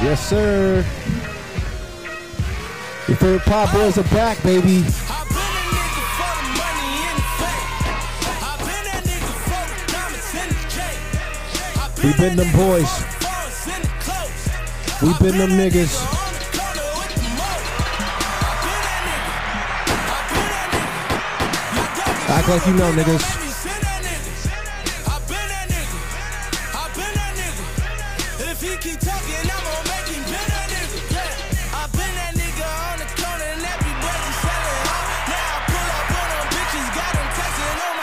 Yes, sir. Your favorite pop boys are back, baby. We've been them boys. We've been them niggas. Act like you know, niggas.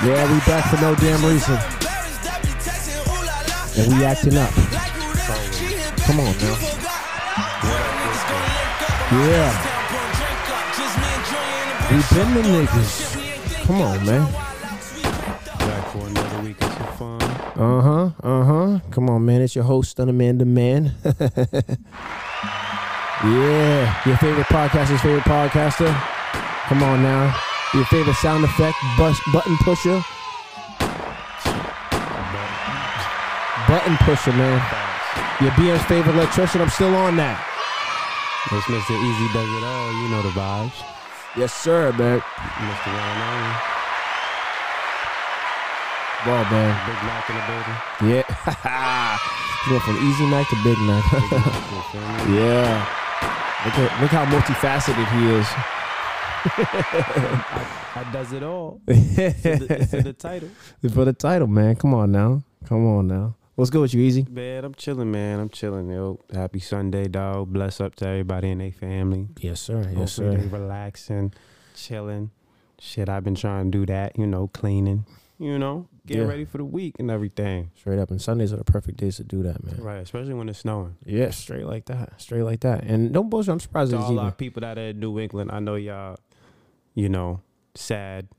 Yeah, we back for no damn reason. And we acting up. Come on, man. Yeah. We've been the niggas. Come on, man. Back for another week of some fun. Uh-huh, uh-huh. Come on, man. It's your host, Stunnaman the Man. Yeah. Your favorite podcaster's favorite podcaster. Come on now. Your favorite sound effect button pusher. Button pusher, man. Your BM's favorite electrician. I'm still on that. It's Mr. Easy Does It All. You know the vibes. Yes, sir, man. Mr. Wayne. Well, man. Big Mac in the building. Yeah. You went from Easy Mac to Big Mac. Yeah. Look how multifaceted he is. I does it all. It's in the title. For the title, man. Come on now. Come on now. What's good with you, Easy? Man, I'm chilling, man. I'm chilling, yo. Happy Sunday, dog. Bless up to everybody and their family. Yes, sir. Yes, sir. Relaxing, chilling. Shit, I've been trying to do that, you know, cleaning, you know, getting ready for the week and everything. Straight up. And Sundays are the perfect days to do that, man. Right, especially when it's snowing. Yeah, straight like that. Straight like that. And don't bullshit. I'm surprised. To all our people that are in New England, I know y'all, you know, sad.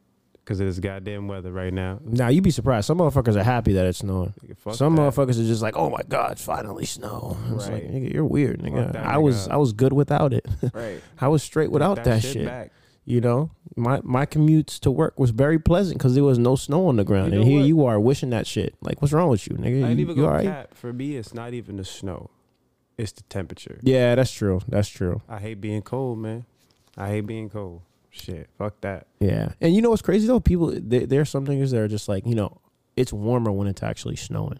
Because of this goddamn weather right now. Nah, you'd be surprised. Some motherfuckers are happy that it's snowing. Some motherfuckers are just like, oh my God, it's finally snow. It's like, nigga, you're weird, nigga. I was good without it. Right. I was straight without that shit. Back. You know, my commutes to work was very pleasant because there was no snow on the ground. And here you are wishing that shit. Like, what's wrong with you, nigga? I ain't even gonna cap. For me, it's not even the snow. It's the temperature. Yeah, that's true. That's true. I hate being cold, man. I hate being cold. Shit, fuck that. Yeah. And you know what's crazy though? People, there are some things that are just like, you know, it's warmer when it's actually snowing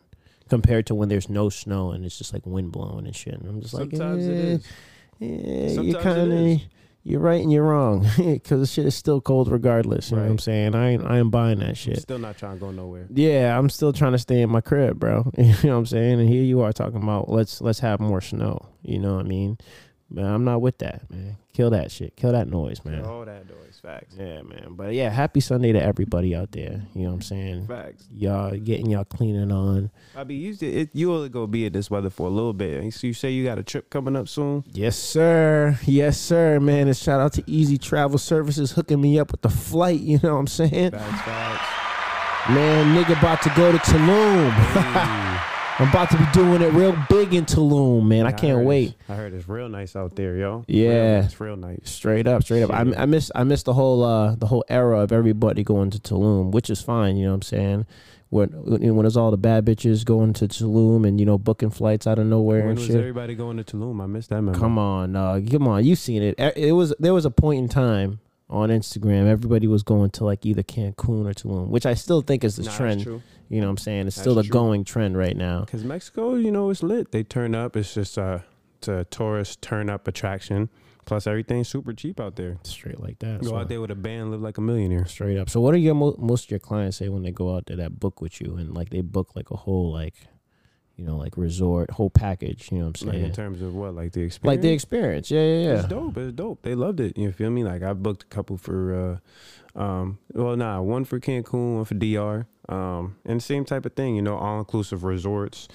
compared to when there's no snow and it's just like wind blowing and shit. And I'm just like, sometimes it is. Yeah, sometimes you kind of, you're right and you're wrong because the shit is still cold regardless. You know what I'm saying? I ain't buying that shit. I'm still not trying to go nowhere. Yeah, I'm still trying to stay in my crib, bro. You know what I'm saying? And here you are talking about let's have more snow. You know what I mean? Man, I'm not with that, man. Kill that shit. Kill that noise, man. All that noise. Facts. Yeah, man. But yeah, happy Sunday to everybody out there. You know what I'm saying? Facts. Y'all getting y'all cleaning on. I mean, you only gonna be in this weather for a little bit. So you say you got a trip coming up soon? Yes, sir. Yes, sir, man. And shout out to Easy Travel Services hooking me up with the flight. You know what I'm saying? Facts, facts. Man, nigga about to go to Tulum. Hey. I'm about to be doing it real big in Tulum, man. I can't wait. I heard it's real nice out there, yo. Yeah, it's real nice. Straight up, straight up. I miss the whole era of everybody going to Tulum, which is fine. You know what I'm saying? When it's all the bad bitches going to Tulum and, you know, booking flights out of nowhere and shit. When was everybody going to Tulum? I missed that. Memory. Come on, come on. You seen it? There was a point in time on Instagram, everybody was going to like either Cancun or Tulum, which I still think is the trend. True. You know what I'm saying? It's still a going trend right now. Because Mexico, you know, it's lit. They turn up. It's just a tourist turn up attraction. Plus, everything's super cheap out there. Straight like that. Go out there with a band, live like a millionaire. Straight up. So what do most of your clients say when they go out there that book with you? And like they book like a whole like, you know, like resort, whole package. You know what I'm saying? Like in terms of what? Like the experience? Like the experience. Yeah, yeah, yeah. It's dope. It's dope. They loved it. You feel me? Like I booked a couple for, one for Cancun, one for DR. And same type of thing, you know, all-inclusive resorts,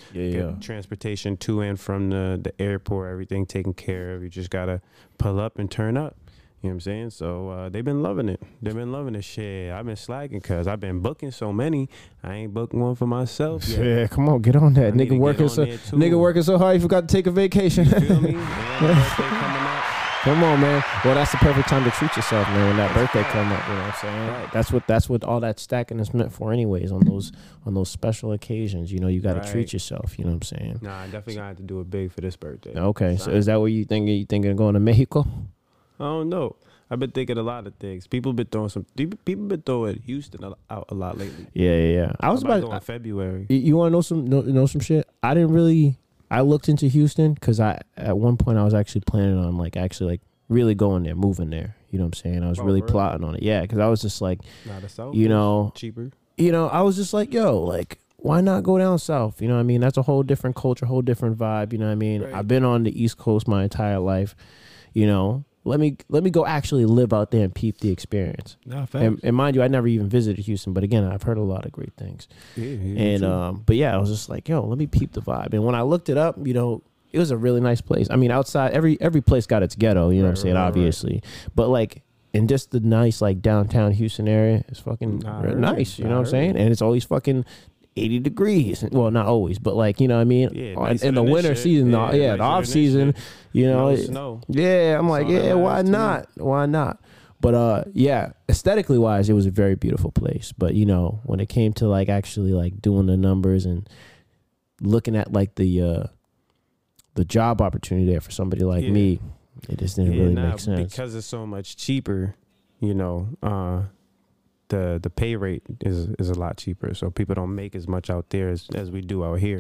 transportation to and from the airport, everything taken care of. You just got to pull up and turn up. You know what I'm saying? So they've been loving it. They've been loving the shit. I've been slacking because I've been booking so many. I ain't booking one for myself yet. Yeah, come on, get on that. Nigga working so hard, you forgot to take a vacation. You feel me? Man, birthday coming up. Come on, man. Well, that's the perfect time to treat yourself, man, when that birthday come up. You know what I'm saying? Right. That's what all that stacking is meant for anyways, on those special occasions. You know, you got to treat yourself. You know what I'm saying? Nah, I definitely gonna have to do it big for this birthday. Okay, so is that what you thinking? You thinking of going to Mexico? I don't know. I've been thinking a lot of things. People been throwing Houston out a lot lately. Yeah. I'm about to go in February. You want to know some shit? I looked into Houston because at one point I was actually planning on actually really going there, moving there. You know what I'm saying? I was really plotting on it. Yeah, because I was just like, you know, cheaper. You know, I was just like, yo, like, why not go down south? You know what I mean? That's a whole different culture, whole different vibe. You know what I mean? Right. I've been on the East Coast my entire life. You know. Let me go actually live out there and peep the experience. No, and mind you, I never even visited Houston, but again, I've heard a lot of great things. Yeah, and but yeah, I was just like, yo, let me peep the vibe. And when I looked it up, you know, it was a really nice place. I mean, outside every place got its ghetto, you know what I'm saying, obviously. Right. But and just the nice downtown Houston area is fucking nice, you know what I'm saying? And it's always fucking 80 degrees. Well, not always, but you know what I mean? Yeah, in the winter season, the off season, you know. I'm like, yeah, why not? Why not? But, yeah, aesthetically wise, it was a very beautiful place. But, you know, when it came to actually doing the numbers and looking at the job opportunity there for somebody me, it just didn't really make sense. Because it's so much cheaper, you know, the pay rate is a lot cheaper, so people don't make as much out there as we do out here.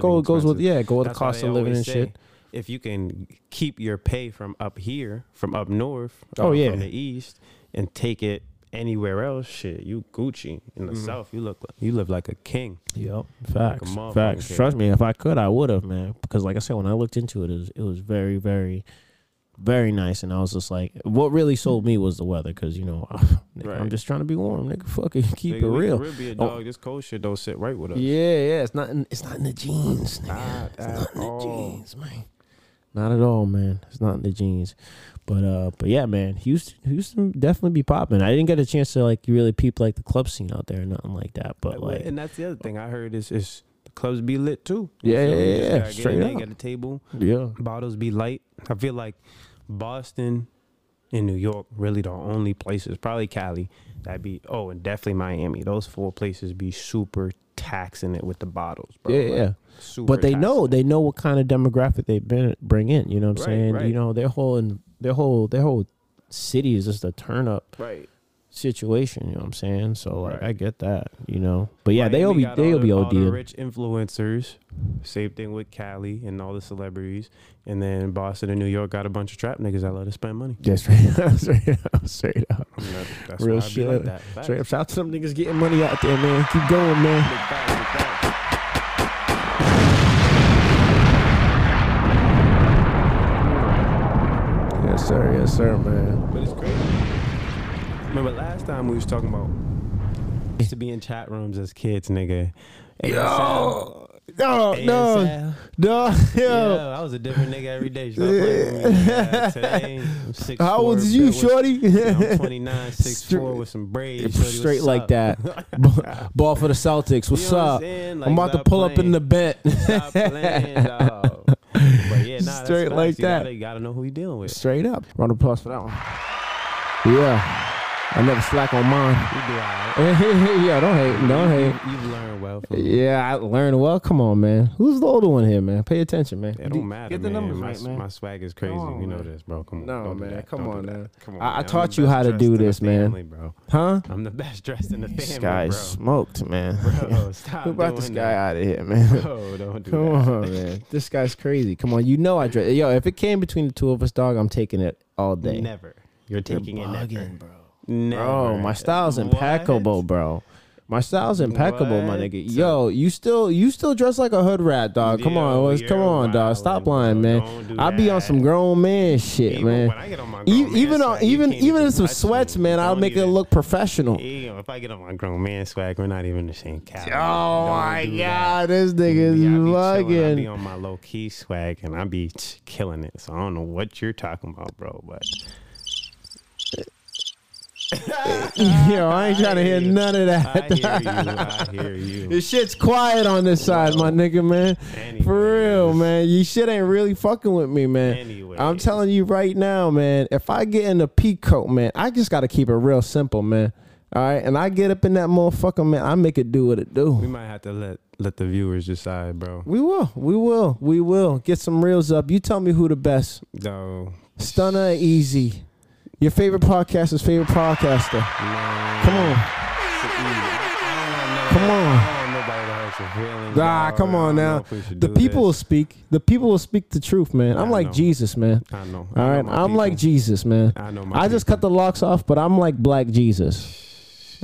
Goes with the cost of living and shit. If you can keep your pay from up here, from up north, from the east, and take it anywhere else, shit, you Gucci. In the south, you live like a king. Yep, facts. Trust me, if I could, I would have, man. Because like I said, when I looked into it, it was very, very, very nice. And I was just like, what really sold me was the weather, because, you know, I'm just trying to be warm, nigga. Fucking keep it real. Be a dog. This cold shit don't sit right with us. Yeah. It's not in the jeans, nigga. It's not in the jeans, man. Not at all, man. It's not in the jeans. But yeah, man, Houston definitely be popping. I didn't get a chance to really peep the club scene out there or nothing like that. But and that's the other thing I heard is clubs be lit too. Yeah. Straight up. Get a table. Yeah. Bottles be light. I feel like Boston and New York really the only places. Probably Cali. That'd be. Oh, and definitely Miami. Those four places be super taxing it with the bottles, bro. Yeah. Super. But they know what kind of demographic they bring in. You know what I'm saying? Right. You know, their whole city is just a turn up. Right. Situation, you know what I'm saying? So I get that, you know. But yeah, they'll be OD'd. All the rich influencers, same thing with Cali and all the celebrities, and then Boston and New York got a bunch of trap niggas that love to spend money. Yeah, straight up. That's real shit. Like that. Straight up. Shout out to some niggas getting money out there, man. Keep going, man. Big bang. Yes sir, man. But it's crazy. Remember last time we was talking about used to be in chat rooms as kids, nigga. I was a different nigga every day. Today, I'm 6'4". How old is you, shorty? I'm 29, 6'4", with some braids. Shorty, straight like up? That. Ball for the Celtics. What's up? I'm about to pull up in the bet. Stop playing, dog. But yeah, nah, straight that's like nice. That. You gotta know who you dealing with. Straight up. Round of applause for that one. Yeah. I never slack on mine. You do all right. Yeah, don't hate. You've learned well. From I learned well. Come on, man. Who's the older one here, man? Pay attention, man. It don't matter, get the numbers right, man. My swag is crazy. You know this, bro. Come on. No, man. Come on, man. I taught you how to do this, man. Bro. Huh? I'm the best dressed in the family, bro. This guy smoked, man. Bro, stop. Who about this guy out of here, man? Bro, don't do that. Come on, man. This guy's crazy. Come on. You know I dress. Yo, if it came between the two of us, dog, I'm taking it all day. Never. You're taking it never, bro. Never. Bro, my style's impeccable, bro. My style's impeccable, my nigga. Yo, you still dress like a hood rat, dog. Come on, dog. Stop lying, man. I be on some grown man shit, man. When I get on my even in some sweats, man, I'll make it look professional. If I get on my grown man swag, we're not even in the same category. Oh my god, this nigga's bugging. I be on my low key swag and I be killing it. So I don't know what you're talking about, bro, but. Yo, I ain't trying to hear none of that. I hear you. This shit's quiet on this side, my nigga, man. Anyways. For real, man. You shit ain't really fucking with me, man. Anyways. I'm telling you right now, man. If I get in a peacoat, man, I just got to keep it real simple, man. All right? And I get up in that motherfucker, man. I make it do what it do. We might have to let the viewers decide, bro. We will. Get some reels up. You tell me who the best. No. Stunna, Easy. Your favorite podcaster's favorite podcaster. Man. Come on. I don't want nobody to hurt your feelings. Come on now. The people will speak. The people will speak the truth, man. I'm like Jesus, man. I know. All right. I'm like Jesus, man. I know. I just cut the locks off, but I'm like Black Jesus.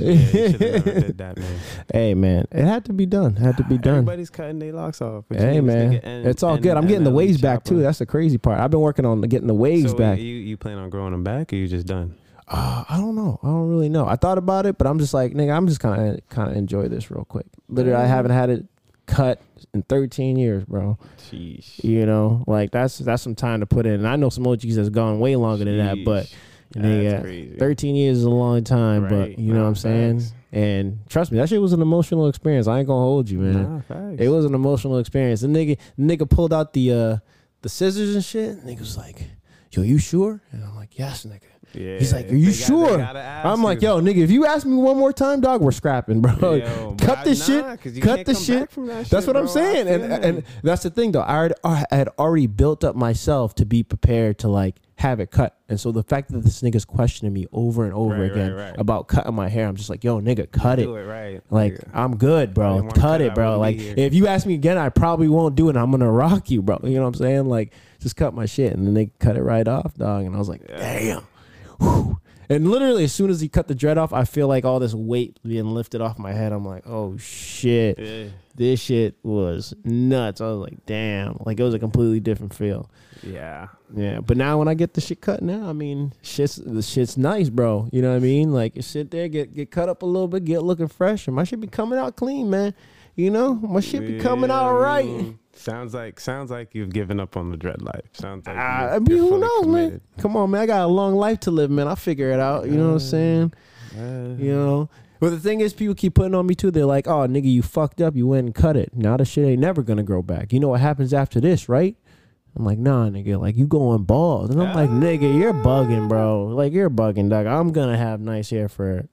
Yeah, you should have never did that, man. Hey, man, it had to be done. Everybody's cutting their locks off. Hey, man, it's all good. I'm getting the waves back too. That's the crazy part. I've been working on getting the waves back. You plan on growing them back, or you just done? I don't know. I don't really know. I thought about it, but I'm just like, nigga, I'm just kind of enjoy this real quick. Literally, I haven't had it cut in 13 years, bro. Jeez. You know, like that's some time to put in. And I know some OGs that's gone way longer than that, but. Yeah, crazy. 13 years is a long time, right. But you know what I'm saying? Facts. And trust me, that shit was an emotional experience. I ain't gonna hold you, man. It was an emotional experience. The nigga pulled out the scissors and shit. And nigga was like, yo, you sure? And I'm like, yes, nigga. Yeah, he's like, are you sure? I'm like, yo, nigga, if you ask me one more time, dog, we're scrapping, bro. Yo, cut this shit. Cut the shit. That's what I'm saying. And that's the thing, though. I had already built up myself to be prepared to, like, have it cut. And so the fact that this nigga's questioning me over and over again about cutting my hair, I'm just like, yo, nigga, cut it. Do it right. Like, I'm good, bro. Cut it, bro. Like, if you ask me again, I probably won't do it. I'm going to rock you, bro. You know what I'm saying? Like, just cut my shit. And then they cut it right off, dog. And I was like, damn. Whew. And literally, as soon as he cut the dread off, I feel like all this weight being lifted off my head. I'm like, oh, shit. Yeah. This shit was nuts. I was like, damn. Like, it was a completely different feel. Yeah. Yeah. But now when I get the shit cut now, I mean, the shit's nice, bro. You know what I mean? Like, you sit there, get cut up a little bit, get looking fresh. And my shit be coming out clean, man. You know? My shit be coming out right. Sounds like you've given up on the dread life. Sounds like I mean, who knows, committed. Man? Come on, man. I got a long life to live, man. I'll figure it out. You know what I'm saying? You know. But the thing is, people keep putting on me too. They're like, oh, nigga, you fucked up. You went and cut it. Now the shit ain't never gonna grow back. You know what happens after this, right? I'm like, nah, nigga, like you going bald. And I'm like, nigga, you're bugging, bro. Like you're bugging, dog. I'm gonna have nice hair forever,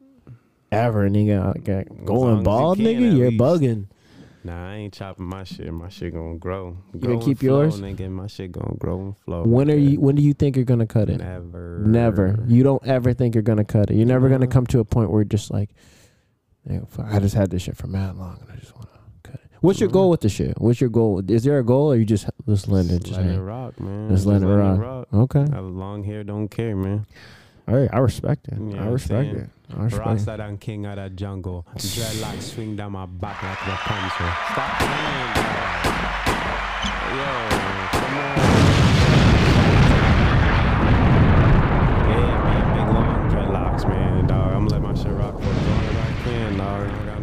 nigga. Like, going bald, nigga, you're bugging. Nah, I ain't chopping my shit. My shit gonna grow. You gonna keep yours? Nigga, my shit gonna grow and flow. When do you think you're gonna cut it? Never. You don't ever think you're gonna cut it. You're never gonna come to a point where you're just like, I just had this shit for mad long and I just wanna cut it. What's your goal with the shit? What's your goal? Is there a goal, or you just let it rock, man? Just let it rock. Okay. I have long hair, don't care, man. All right, I respect it. You know I respect it. Rasta and king of the jungle. Dreadlock swing down my back like the pencil. Stop playing, bro. Yo, come on. Yeah, man, big long dreadlocks, man, dog. I'm gonna let my shit rock for as long as I can, dog. I got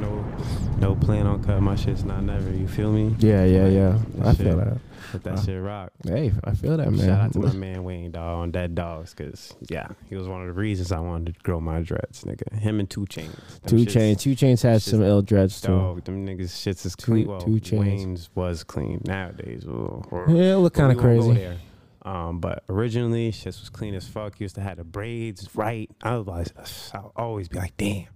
no plan on cutting my shit's not never. You feel me? Yeah. I feel that. Let that shit rock. Hey, I feel that, man. Shout out to my man Wayne, dog, on Dead Dogs, because, yeah, he was one of the reasons I wanted to grow my dreads, nigga. Him and Two Chains. Two Chains had some ill dreads, too. Dog, them niggas' shits is clean. Well, Two Chains. Wayne's was clean. Nowadays, yeah, it look kind of crazy. But originally, shits was clean as fuck. Used to have the braids right. I'll always be like, damn.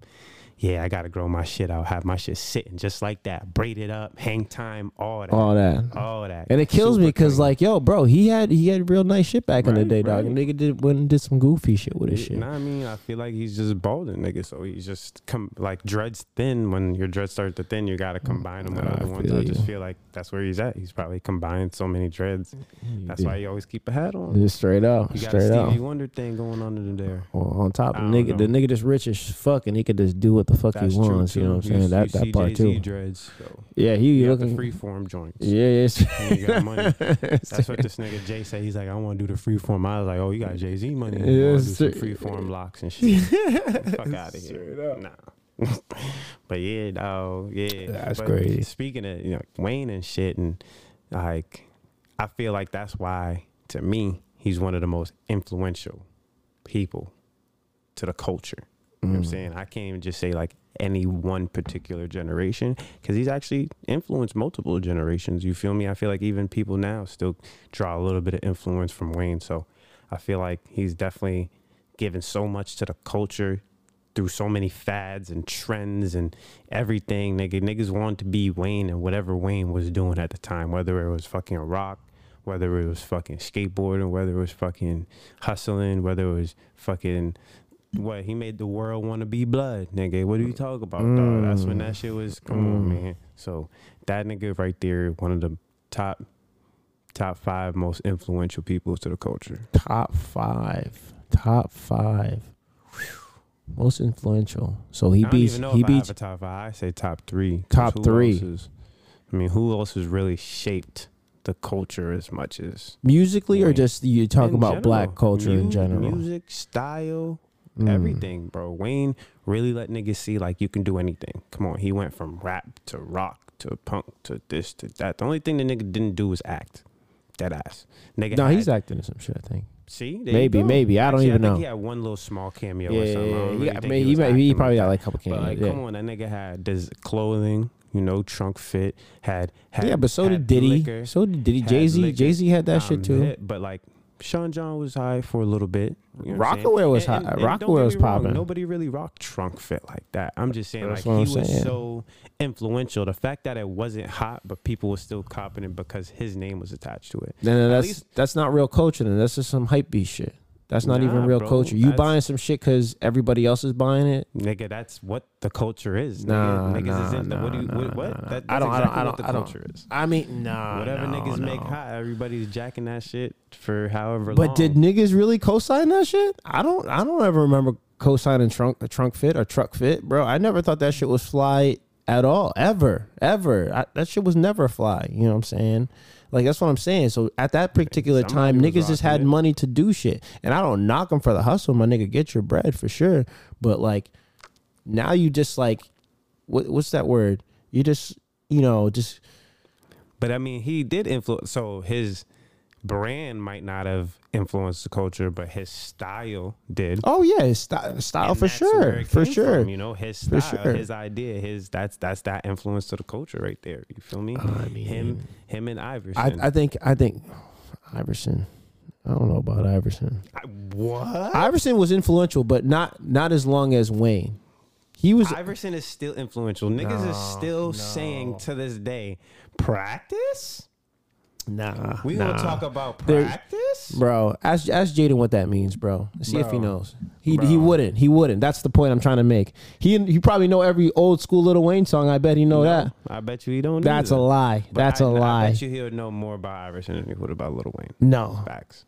Yeah, I got to grow my shit out, have my shit sitting just like that, braided up, hang time, all that. And it kills me because, like, yo, bro, he had real nice shit back in the day, dog. And nigga went and did some goofy shit with his shit. Nah, I mean, I feel like he's just balding, nigga. So he's just, like, dreads thin. When your dreads start to thin, you got to combine them with other ones. I just feel like that's where he's at. He's probably combined so many dreads. That's why you always keep a hat on. Just straight up. You got a Stevie Wonder thing going on in there. Well, on top of the nigga just rich as fuck, and he could just do what the fuck he wants, you know what I'm saying? That part Jay-Z too. Dreads, so. Yeah, he looking the freeform joints. Yeah. You got money. That's what this nigga Jay said. He's like, I want to do the freeform. I was like, oh, you got Jay-Z money. Some freeform locks and shit. Fuck out of here. Nah. But yeah, dog. Yeah, that's crazy. Speaking of Wayne and shit, and like, I feel like that's why to me he's one of the most influential people to the culture. You know what I'm saying? I can't even just say like any one particular generation, because he's actually influenced multiple generations. You feel me? I feel like even people now still draw a little bit of influence from Wayne. So I feel like he's definitely given so much to the culture through so many fads and trends and everything. Niggas wanted to be Wayne and whatever Wayne was doing at the time, whether it was fucking rock, whether it was fucking skateboarding, whether it was fucking hustling, whether it was fucking... What, he made the world want to be blood, nigga. What are you talking about, dog? That's when that shit was, come on, man. So that nigga right there, one of the top five most influential people to the culture. Top five. Whew. Most influential. So he beats. He beats top five. I say top three. Top three. Who else has really shaped the culture as much as musically, or just you talk about black culture in general? Music style. Everything, bro. Wayne really let niggas see like you can do anything. Come on, he went from rap to rock to punk to this to that. The only thing the nigga didn't do was act. Dead ass. Nigga he's acting in some shit, I think. See, maybe I don't even know. He had one little small cameo or something. He probably got like a couple cameos. But, come on, that nigga had this clothing. You know, Trunk Fit had. Yeah, but so did Diddy. Liquor, so did Diddy. Jay-Z had that shit too. But like, Sean John was high for a little bit. You know, Rocawear was high. Rocawear was popping. Nobody really rocked Trunk Fit like that. I'm just saying, that's like he was so influential. The fact that it wasn't hot, but people were still copping it because his name was attached to it. Then that's not real culture. Then that's just some hype beast shit. That's not even real culture. You buying some shit because everybody else is buying it, nigga. That's what the culture is. Nah, I don't. The culture is. I mean, whatever niggas make hot, everybody's jacking that shit for however long. But did niggas really co-sign that shit? I don't ever remember co-signing Truck Fit, bro. I never thought that shit was fly at all, ever. That shit was never fly. You know what I'm saying? Like, that's what I'm saying. So at that particular time, niggas just had money to do shit. And I don't knock them for the hustle. My nigga, get your bread for sure. But like, now you just like, what's that word? You just, But I mean, he did influence. So his brand might not have influenced the culture, but his style did. Oh yeah, his style for sure, from, his style, his idea, that's that influence to the culture right there. You feel me? I mean, him and Iverson. I think Iverson. I don't know about Iverson. What? Iverson was influential, but not as long as Wayne. Iverson is still influential. Niggas is still saying to this day, practice. Nah, we gonna talk about practice, bro. Ask Jaden what that means, bro. See if he knows. He wouldn't. He wouldn't. That's the point I'm trying to make. He probably know every old school Lil Wayne song. I bet he know that. I bet you he don't. That's a lie. That's a lie. I bet you he'll know more about Iverson than he would about Lil Wayne. No facts.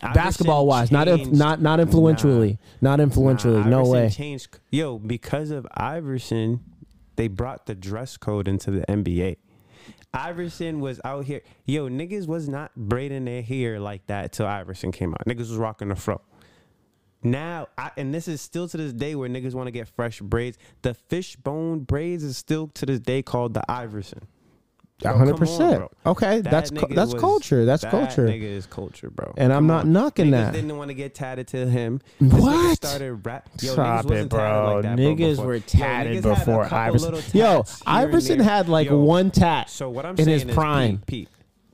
Basketball wise, not influentially, no way. Changed. Yo, because of Iverson, they brought the dress code into the NBA. Iverson was out here. Yo, niggas was not braiding their hair like that till Iverson came out. Niggas was rocking the fro. Now, and this is still to this day where niggas want to get fresh braids. The fishbone braids is still to this day called the Iverson. 100%. Okay, that's culture. That's culture. That nigga is culture, bro. And I'm not knocking that. Niggas didn't want to get tatted to him. What? Stop it, bro. Niggas were tatted before Iverson. Yo, Iverson had like one tat in his prime.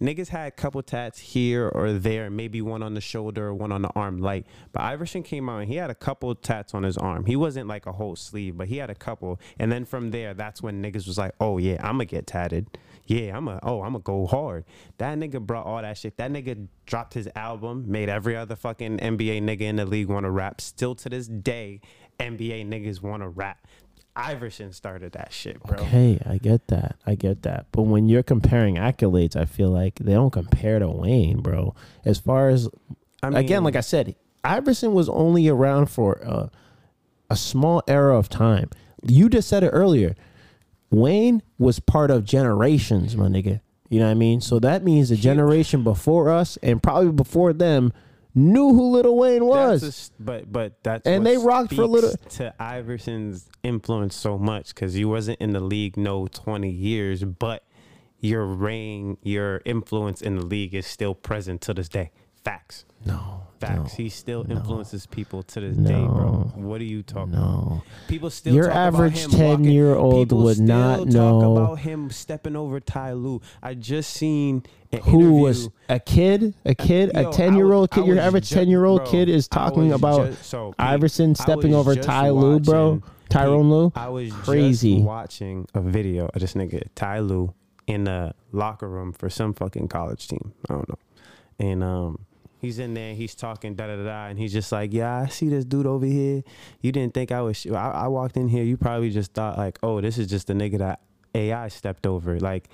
Niggas had a couple tats here or there, maybe one on the shoulder, one on the arm, light. But Iverson came out and he had a couple tats on his arm. He wasn't like a whole sleeve, but he had a couple. And then from there, that's when niggas was like, oh yeah, I'm gonna get tatted. Yeah, I'm gonna go hard. That nigga brought all that shit. That nigga dropped his album, made every other fucking NBA nigga in the league want to rap. Still to this day, NBA niggas want to rap. Iverson started that shit, bro. Okay, I get that. But when you're comparing accolades, I feel like they don't compare to Wayne, bro. As far as, again, like I said, Iverson was only around for a small era of time. You just said it earlier. Wayne was part of generations, my nigga. You know what I mean? So that means the generation before us and probably before them knew who Lil Wayne was. And they rocked for Lil to Iverson's influence so much, because he wasn't in the league 20 years, but your reign, your influence in the league is still present to this day. Facts. No, Facts. He still influences people to this day, bro. What are you talking about? People still talk about him. Your average 10-year-old would not know. Talk about him stepping over Ty Lue. I just seen an interview. Was a 10-year-old kid. Your average 10-year-old kid is talking about Iverson stepping over Ty Lue, bro. Tyrone Lue. I was just watching a video of this nigga Ty Lue in the locker room for some fucking college team. I don't know. And he's in there, he's talking and he's just like, yeah, I see this dude over here. You didn't think I was, I walked in here, you probably just thought like, oh, this is just the nigga that AI stepped over. Like,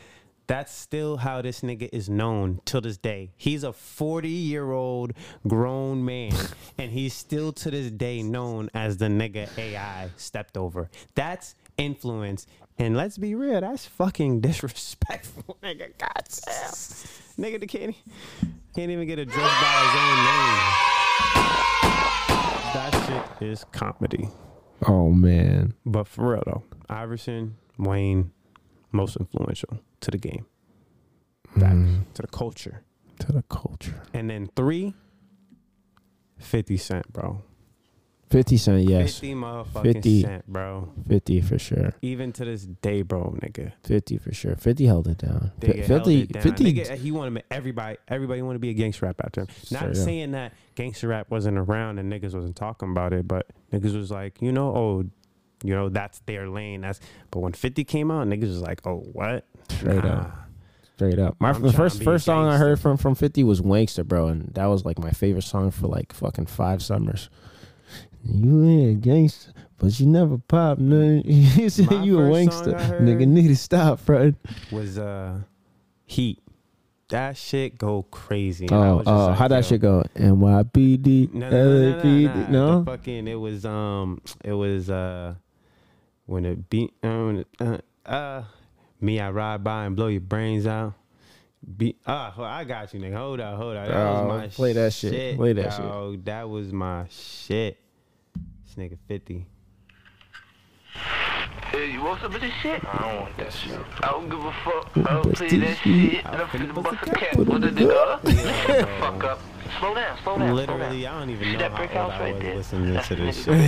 that's still how this nigga is known till this day. He's a 40-year-old grown man, and he's still to this day known as the nigga AI stepped over. That's influence. And let's be real, that's fucking disrespectful, nigga. Goddamn. Nigga, the kid can't even get addressed by his own name. That shit is comedy. Oh, man. But for real, though, Iverson, Wayne, most influential to the game. Back to the culture. To the culture. And then 50 Cent, bro. 50 Cent, yes. 50 motherfucking 50, Cent, bro. 50 for sure. Even to this day, bro, nigga. 50 for sure. 50 held it down. 50 nigga, he wanted everybody wanted to be a gangster rap after him. Not saying that gangster rap wasn't around and niggas wasn't talking about it, but niggas was like, you know, oh, you know, that's their lane. But when 50 came out, niggas was like, oh, what? Straight up. The first song I heard from 50 was Wankster, bro, and that was like my favorite song for like fucking 5 summers. You ain't a gangster, but you never pop none. You said you a wankster. Nigga need to stop, bro. Was Heat. That shit go crazy. Oh, how that shit go? NYPD, LAPD, no? Fucking, it was when it beat, me, I ride by and blow your brains out. I got you, nigga. Hold up. That was my play that shit. Play that shit. Oh, that was my shit. Nigga 50. Hey, you want some of this shit? I don't want that shit. I don't give a fuck. I don't play that shit. I don't finna bust a cat with a nigga. Shut the fuck up. Slow down. Literally, I don't even know how old I was listening to this shit. I'm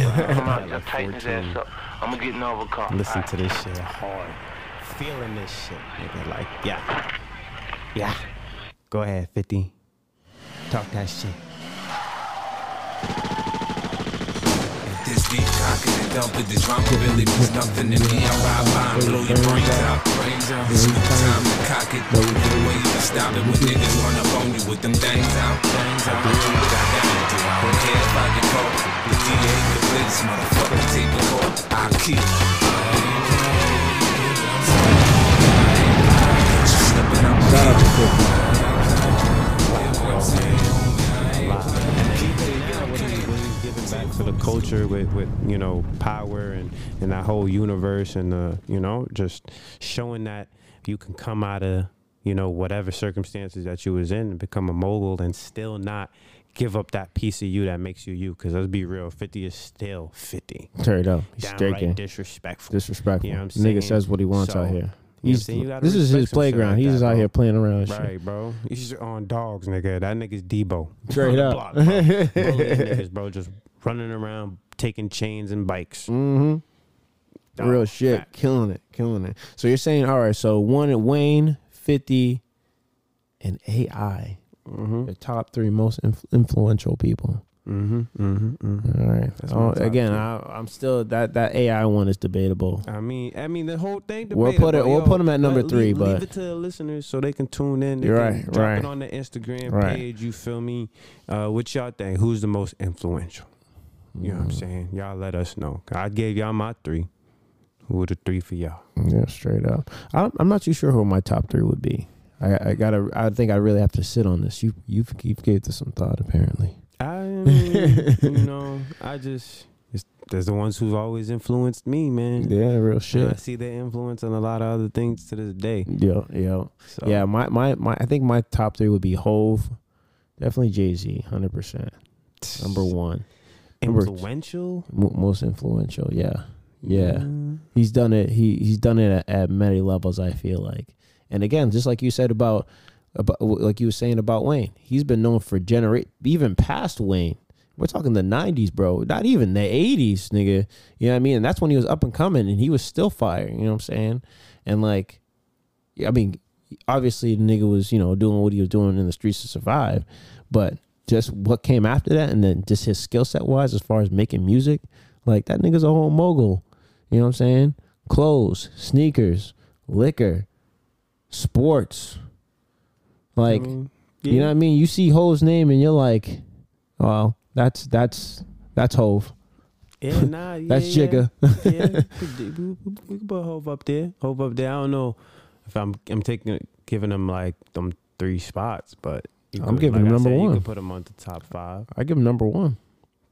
tighten his ass up. I'm gonna get in over car. Listen to this shit hard. Feeling this shit, nigga. Like, yeah. Go ahead, 50. Talk that shit. This deep cock and dump with the drama really was nothing to me. I ride by and blow your brains out. It's no time to cock it. No way you can stop it when niggas run up on you with them things out. I do what I gotta do. I don't care if I get caught. The DA, the police, motherfucker, take the call. I keep. Back to the culture with you know, power and that whole universe and you know, just showing that you can come out of, you know, whatever circumstances that you was in and become a mogul and still not give up that piece of you that makes you you. Because let's be real, 50 is still 50. Straight up. He's downright disrespectful. You know what I'm saying? Nigga says what he wants out here. This is his playground. Like he's out here playing around and shit. Right, bro. He's on dogs, nigga. That nigga's Debo. Straight up. Block, bro. Niggas, bro, just running around, taking chains and bikes. Mm-hmm. Dog. Real shit. Back. Killing it. So you're saying, all right, so Wayne, 50, and AI. Mm-hmm. The top 3 most influential people. Mm-hmm. All right. I'm still that AI one is debatable. I mean the whole thing. Debatable. We'll put them at number 3, but leave it to the listeners so they can tune in. They drop it on the Instagram page. You feel me? What y'all think? Who's the most influential? You know what I'm saying? Y'all let us know. I gave y'all my 3. Who are the 3 for y'all? Yeah, straight up. I'm not too sure who my top 3 would be. I think I really have to sit on this. You've gave this some thought apparently. I mean, you know, there's the ones who've always influenced me, man. Yeah, real shit. And I see their influence on a lot of other things to this day. Yeah. So. Yeah, my I think my top 3 would be Hove, definitely Jay-Z, 100%. Number 1. Influential? Most influential, yeah. Yeah. He's done it at many levels, I feel like. And again, just like you said about about, like you were saying about Wayne. He's been known for even past Wayne. We're talking the 90s, bro. Not even the 80s, nigga. You know what I mean? And that's when he was up and coming, and he was still fire. You know what I'm saying? And, like, I mean, obviously the nigga was, you know, doing what he was doing in the streets to survive. But just what came after that, and then just his skill set wise as far as making music, like, that nigga's a whole mogul. You know what I'm saying? Clothes, sneakers, liquor, sports. Like, yeah. You know what I mean? You see Hove's name and you're like, wow. That's Hove. Yeah, nah, yeah, that's Jigga. Yeah, we can put Hove up there. I don't know if I'm giving him like them three spots, but I'm giving him number one. You can put him on the top five. I give him number one.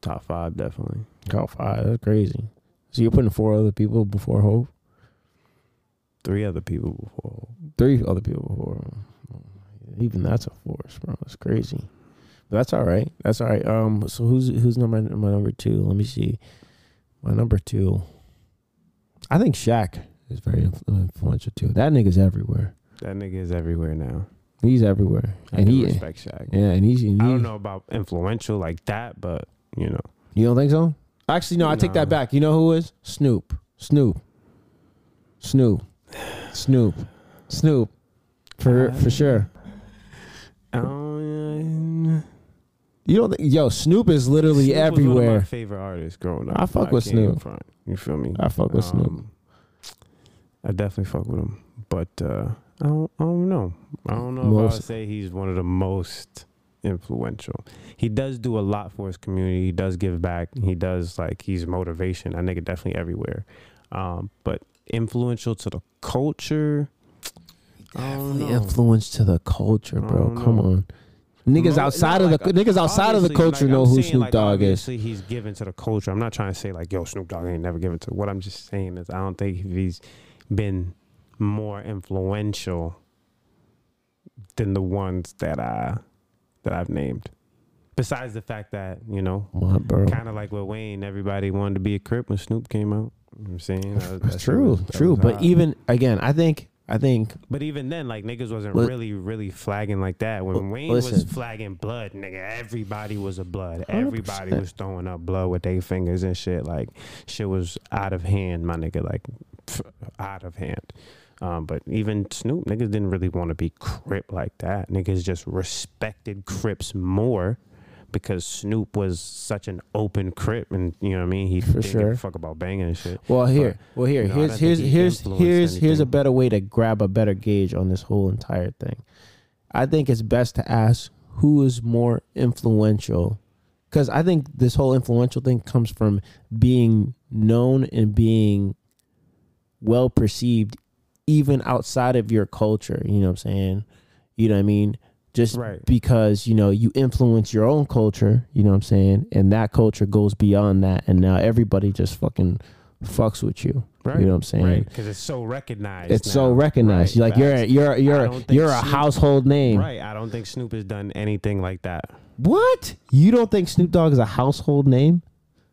Top five, definitely. Top five. That's crazy. So you're putting four other people before Hove? Three other people before. Even that's a force, bro. That's crazy. That's all right. That's all right. So who's my number two? Let me see. My number two. I think Shaq is very influential too. That nigga's everywhere. That nigga is everywhere now. He's everywhere. And he respect Shaq. Yeah, and he's I don't know about influential like that, but you know. You don't think so? Actually, no. I take that back. You know who is? Snoop. For sure. You don't think, yo, Snoop is literally Snoop everywhere. Was one of my favorite artists growing up. I fuck with Snoop. You feel me? I fuck with Snoop. I definitely fuck with him, but I don't know. I don't know if I would say he's one of the most influential. He does do a lot for his community. He does give back. He does, like, he's motivation. That nigga definitely everywhere. But influential to the culture. Definitely influence to the culture, bro. Come on. Niggas outside of the culture know who Snoop Dogg is. Obviously, he's given to the culture. I'm not trying to say like, yo, Snoop Dogg ain't never given to. What I'm just saying is, I don't think he's been more influential than the ones that I've named. Besides the fact that, you know, kind of like with Wayne, everybody wanted to be a Crip when Snoop came out. You know what I'm saying? That's true. But even again, I think, but even then, like, niggas wasn't really flagging like that. When Wayne was flagging blood, nigga, everybody was a blood. 100%. Everybody was throwing up blood with their fingers and shit. Like, shit was out of hand, my nigga. Like, out of hand. But even Snoop, niggas didn't really want to be Crip like that. Niggas just respected Crips more because Snoop was such an open Crip, and you know what I mean. He didn't give a fuck about banging and shit. Here's a better way to grab a better gauge on this whole entire thing. I think it's best to ask who is more influential, because I think this whole influential thing comes from being known and being well perceived, even outside of your culture. You know what I'm saying? You know what I mean? Just right. Because, you know, you influence your own culture, you know what I'm saying? And that culture goes beyond that. And now everybody just fucking fucks with you. Right. You know what I'm saying? Right. Because it's so recognized. Right. Like, you're a household name. Right. I don't think Snoop has done anything like that. What? You don't think Snoop Dogg is a household name?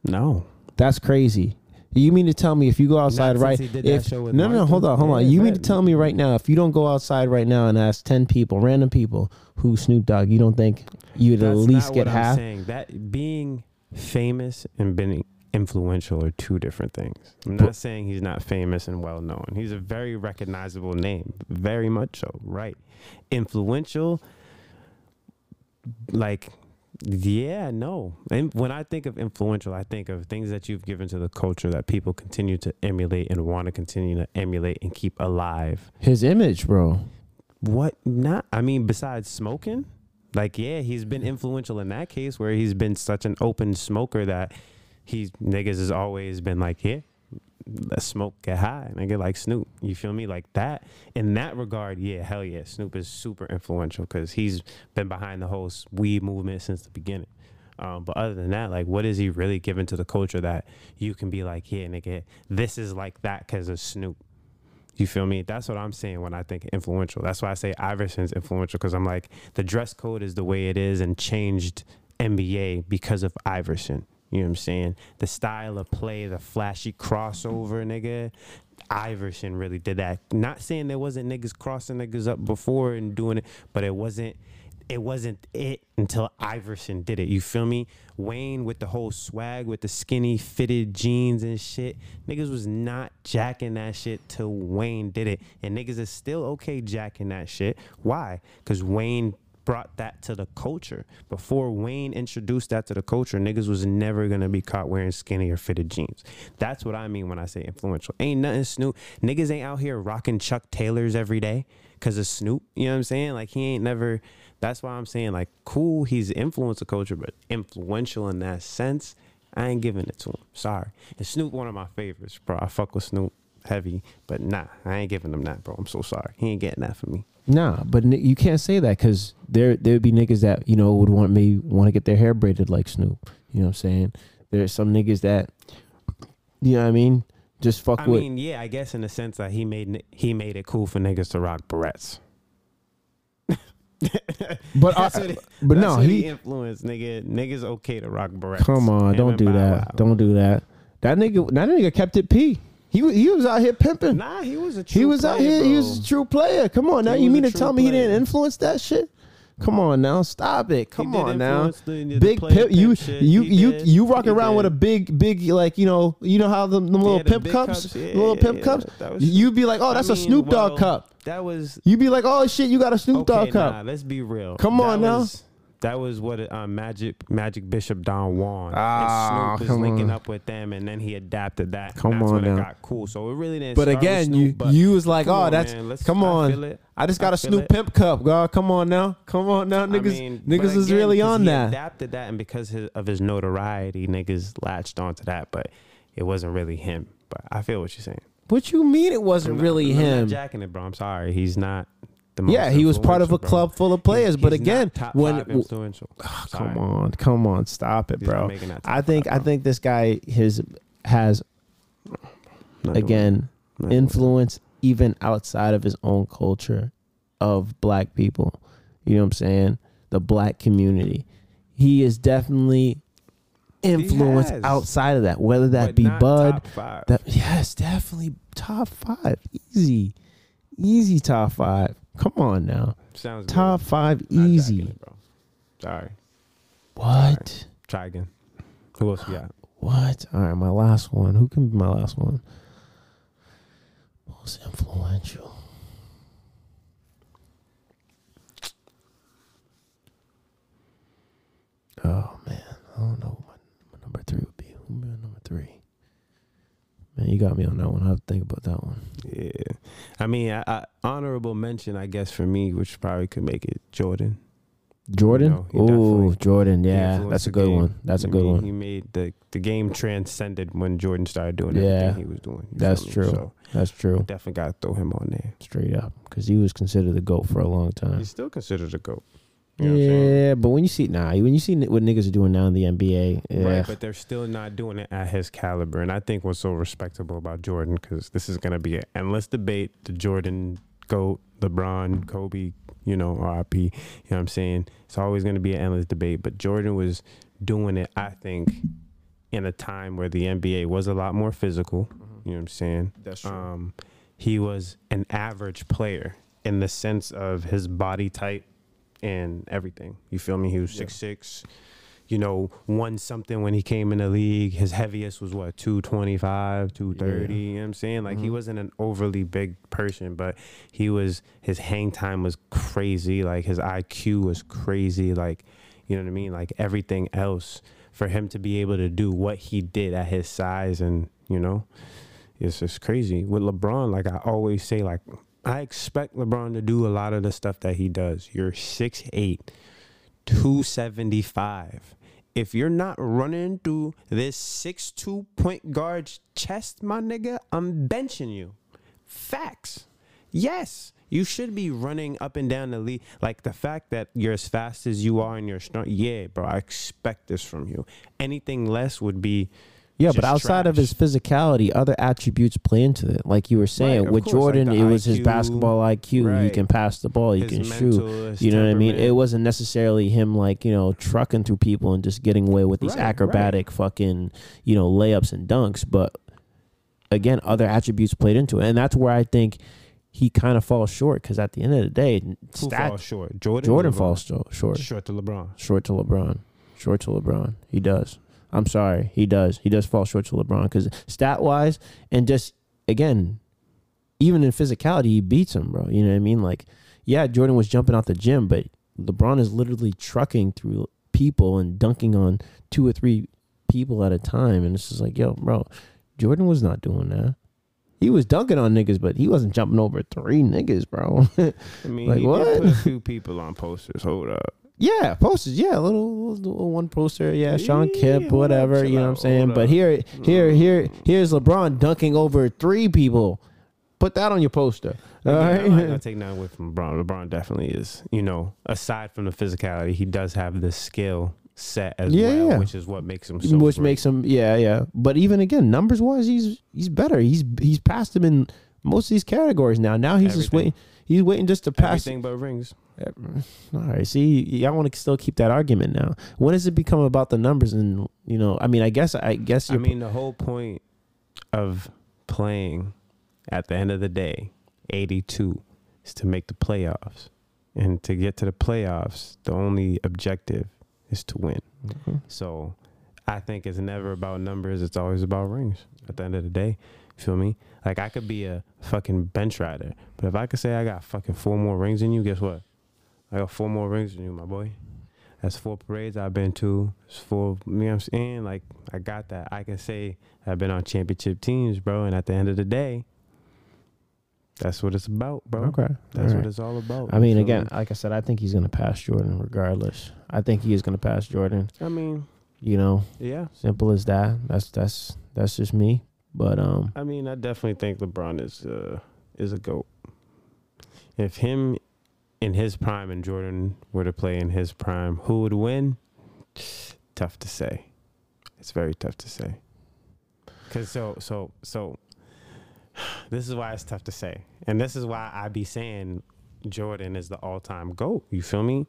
No. That's crazy. You mean to tell me if you go outside hold on. You mean to tell me right now, if you don't go outside right now and ask 10 people, random people, who Snoop Dogg, you don't think you'd at least get half? That's not what I'm saying. That being famous and being influential are two different things. I'm not saying he's not famous and well known. He's a very recognizable name, very much so, right? Influential, like. Yeah, no. And when I think of influential, I think of things that you've given to the culture that people continue to emulate and want to continue to emulate and keep alive. His image, bro. What not? I mean, besides smoking, like, yeah, he's been influential in that case where he's been such an open smoker that niggas has always been like, yeah, let's smoke, get high, nigga, like Snoop. You feel me? Like that. In that regard, yeah, hell yeah, Snoop is super influential because he's been behind the whole weed movement since the beginning. But other than that, like, what is he really giving to the culture that you can be like, yeah, nigga, this is like that because of Snoop? You feel me? That's what I'm saying when I think influential. That's why I say Iverson's influential, because I'm like, the dress code is the way it is and changed NBA because of Iverson. You know what I'm saying? The style of play, the flashy crossover, nigga. Iverson really did that. Not saying there wasn't niggas crossing niggas up before and doing it, but it wasn't until Iverson did it. You feel me? Wayne with the whole swag, with the skinny fitted jeans and shit. Niggas was not jacking that shit till Wayne did it. And niggas is still okay jacking that shit. Why? Because Wayne brought that to the culture. Before Wayne introduced that to the culture, niggas was never going to be caught wearing skinny or fitted jeans. That's what I mean when I say influential. Ain't nothing Snoop. Niggas ain't out here rocking Chuck Taylors every day because of Snoop. You know what I'm saying? Like, he ain't never... That's why I'm saying, like, cool, he's influenced the culture, but influential in that sense, I ain't giving it to him. Sorry. And Snoop, one of my favorites, bro. I fuck with Snoop heavy, but nah, I ain't giving him that, bro. I'm so sorry. He ain't getting that from me. Nah, but you can't say that because there would be niggas that, you know, would want to get their hair braided like Snoop. You know what I'm saying? There's some niggas that, you know what I mean? Just fuck with. I mean, yeah, I guess in the sense that he made it cool for niggas to rock barrettes. but no, he influenced nigga. Niggas okay to rock barrettes. Come on, don't do that. Don't do that. That nigga kept it P. He was out here pimping. Nah, he was a true player. He was out here. Bro. He was a true player. Come on now, you mean to tell me he didn't influence that shit? Come on now, stop it. Come on now, big pimp. You rock around with a big like you know how the little pimp cups, little pimp cups. You'd be like, oh, that's a Snoop Dogg cup. That was... You'd be like, oh, shit, you got a Snoop Dogg cup. Nah, let's be real. Come on now. That was what Magic Bishop Don Juan. Ah, Snoop was linking up with them, and then he adapted that. Come on now. It got cool. So it really didn't start with Snoop, but again, you was like, oh, that's... Come on. I just got a Snoop pimp cup, God. Come on now. Come on now, niggas. Niggas is really on that. He adapted that, and because of his notoriety, niggas latched onto that, but it wasn't really him. But I feel what you're saying. What you mean it wasn't really him? I'm not jacking it, bro. I'm sorry. He's not the most... Yeah, he was part of a club full of players. But again, when... Come on. Stop it, bro. I think this guy has, again, influence even outside of his own culture of black people. You know what I'm saying? The black community. He is definitely... influence outside of that, whether that be Bud, yes, definitely top five, easy top five. Come on now, sounds top good. Five, not easy. It, bro. Sorry, what? Sorry. Try again. Who else you got? What? All right, my last one. Who can be my last one? Most influential. Oh man, I don't know. Number three. Man, you got me on that one. I have to think about that one. Yeah. I mean, I honorable mention, I guess, for me, which probably could make it Jordan. Jordan? You know, oh, Jordan. Yeah, that's a good one. That's a good one. He made the game transcended when Jordan started doing everything he was doing. That's true. So that's true. Definitely got to throw him on there. Straight up. Because he was considered the GOAT for a long time. He's still considered a GOAT. You know but when you see what niggas are doing now in the NBA, right? But they're still not doing it at his caliber. And I think what's so respectable about Jordan, because this is gonna be an endless debate: the Jordan GOAT, LeBron, Kobe, you know, RIP. You know what I'm saying? It's always gonna be an endless debate. But Jordan was doing it, I think, in a time where the NBA was a lot more physical. You know what I'm saying? That's true. He was an average player in the sense of his body type and everything. You feel me? He was 6'6", you know, 1-something when he came in the league. His heaviest was what, 225, 230? You know what I'm saying? Like, he wasn't an overly big person, but he was... his hang time was crazy. Like, his IQ was crazy. Like, you know what I mean? Like, everything else for him to be able to do what he did at his size, and, you know, it's just crazy. With LeBron, like I always say, like, I expect LeBron to do a lot of the stuff that he does. You're 6'8", 275. If you're not running through this 6'2" point guard's chest, my nigga, I'm benching you. Facts. Yes, you should be running up and down the league. Like, the fact that you're as fast as you are and you're strong. Yeah, bro, I expect this from you. Anything less would be... Yeah, just but outside of his physicality, other attributes play into it. Like you were saying, with course, Jordan, like it was IQ, his basketball IQ. Right. He can pass the ball. He can shoot. You know what I mean? It wasn't necessarily him, like, you know, trucking through people and just getting away with these acrobatic fucking, you know, layups and dunks. But again, other attributes played into it. And that's where I think he kind of falls short, because at the end of the day, falls short? Jordan falls short. Short to LeBron. He does. I'm sorry. He does. He does fall short to LeBron, because stat-wise and just, again, even in physicality, he beats him, bro. You know what I mean? Like, yeah, Jordan was jumping out the gym, but LeBron is literally trucking through people and dunking on 2 or 3 people at a time. And it's just like, yo, bro, Jordan was not doing that. He was dunking on niggas, but he wasn't jumping over 3 niggas, bro. I mean, like, he did put a few people on posters. Hold up. Yeah, posters. Yeah, little one poster. Yeah, Sean Kemp, whatever. You know what I'm saying? But here's LeBron dunking over 3 people. Put that on your poster. All right? I'm not going to take that away from LeBron. LeBron definitely is, you know, aside from the physicality, he does have the skill set as well, which is what makes him so great. Makes him, yeah. But even again, numbers-wise, he's better. He's passed him in most of these categories now. Now he's everything. Just waiting. He's waiting just to pass. Everything but rings. All right. See, y'all want to still keep that argument now. When does it become about the numbers? And, you know, I mean, I guess. I mean, the whole point of playing at the end of the day, 82, is to make the playoffs. And to get to the playoffs, the only objective is to win. Mm-hmm. So I think it's never about numbers. It's always about rings at the end of the day. You feel me? Like, I could be a fucking bench rider, but if I could say I got fucking 4 more rings than you, guess what? I got 4 more rings than you, my boy. That's 4 parades I've been to. It's 4, you know what I'm saying? Like, I got that. I can say I've been on championship teams, bro, and at the end of the day, that's what it's about, bro. Okay. That's what it's all about. I mean, again, like I said, I think he's going to pass Jordan regardless. I think he is going to pass Jordan. I mean, you know, yeah. Simple as that. That's just me. But I mean, I definitely think LeBron is a GOAT. If him in his prime and Jordan were to play in his prime, who would win? Tough to say. It's very tough to say. 'Cause so this is why it's tough to say. And this is why I be saying Jordan is the all-time GOAT. You feel me?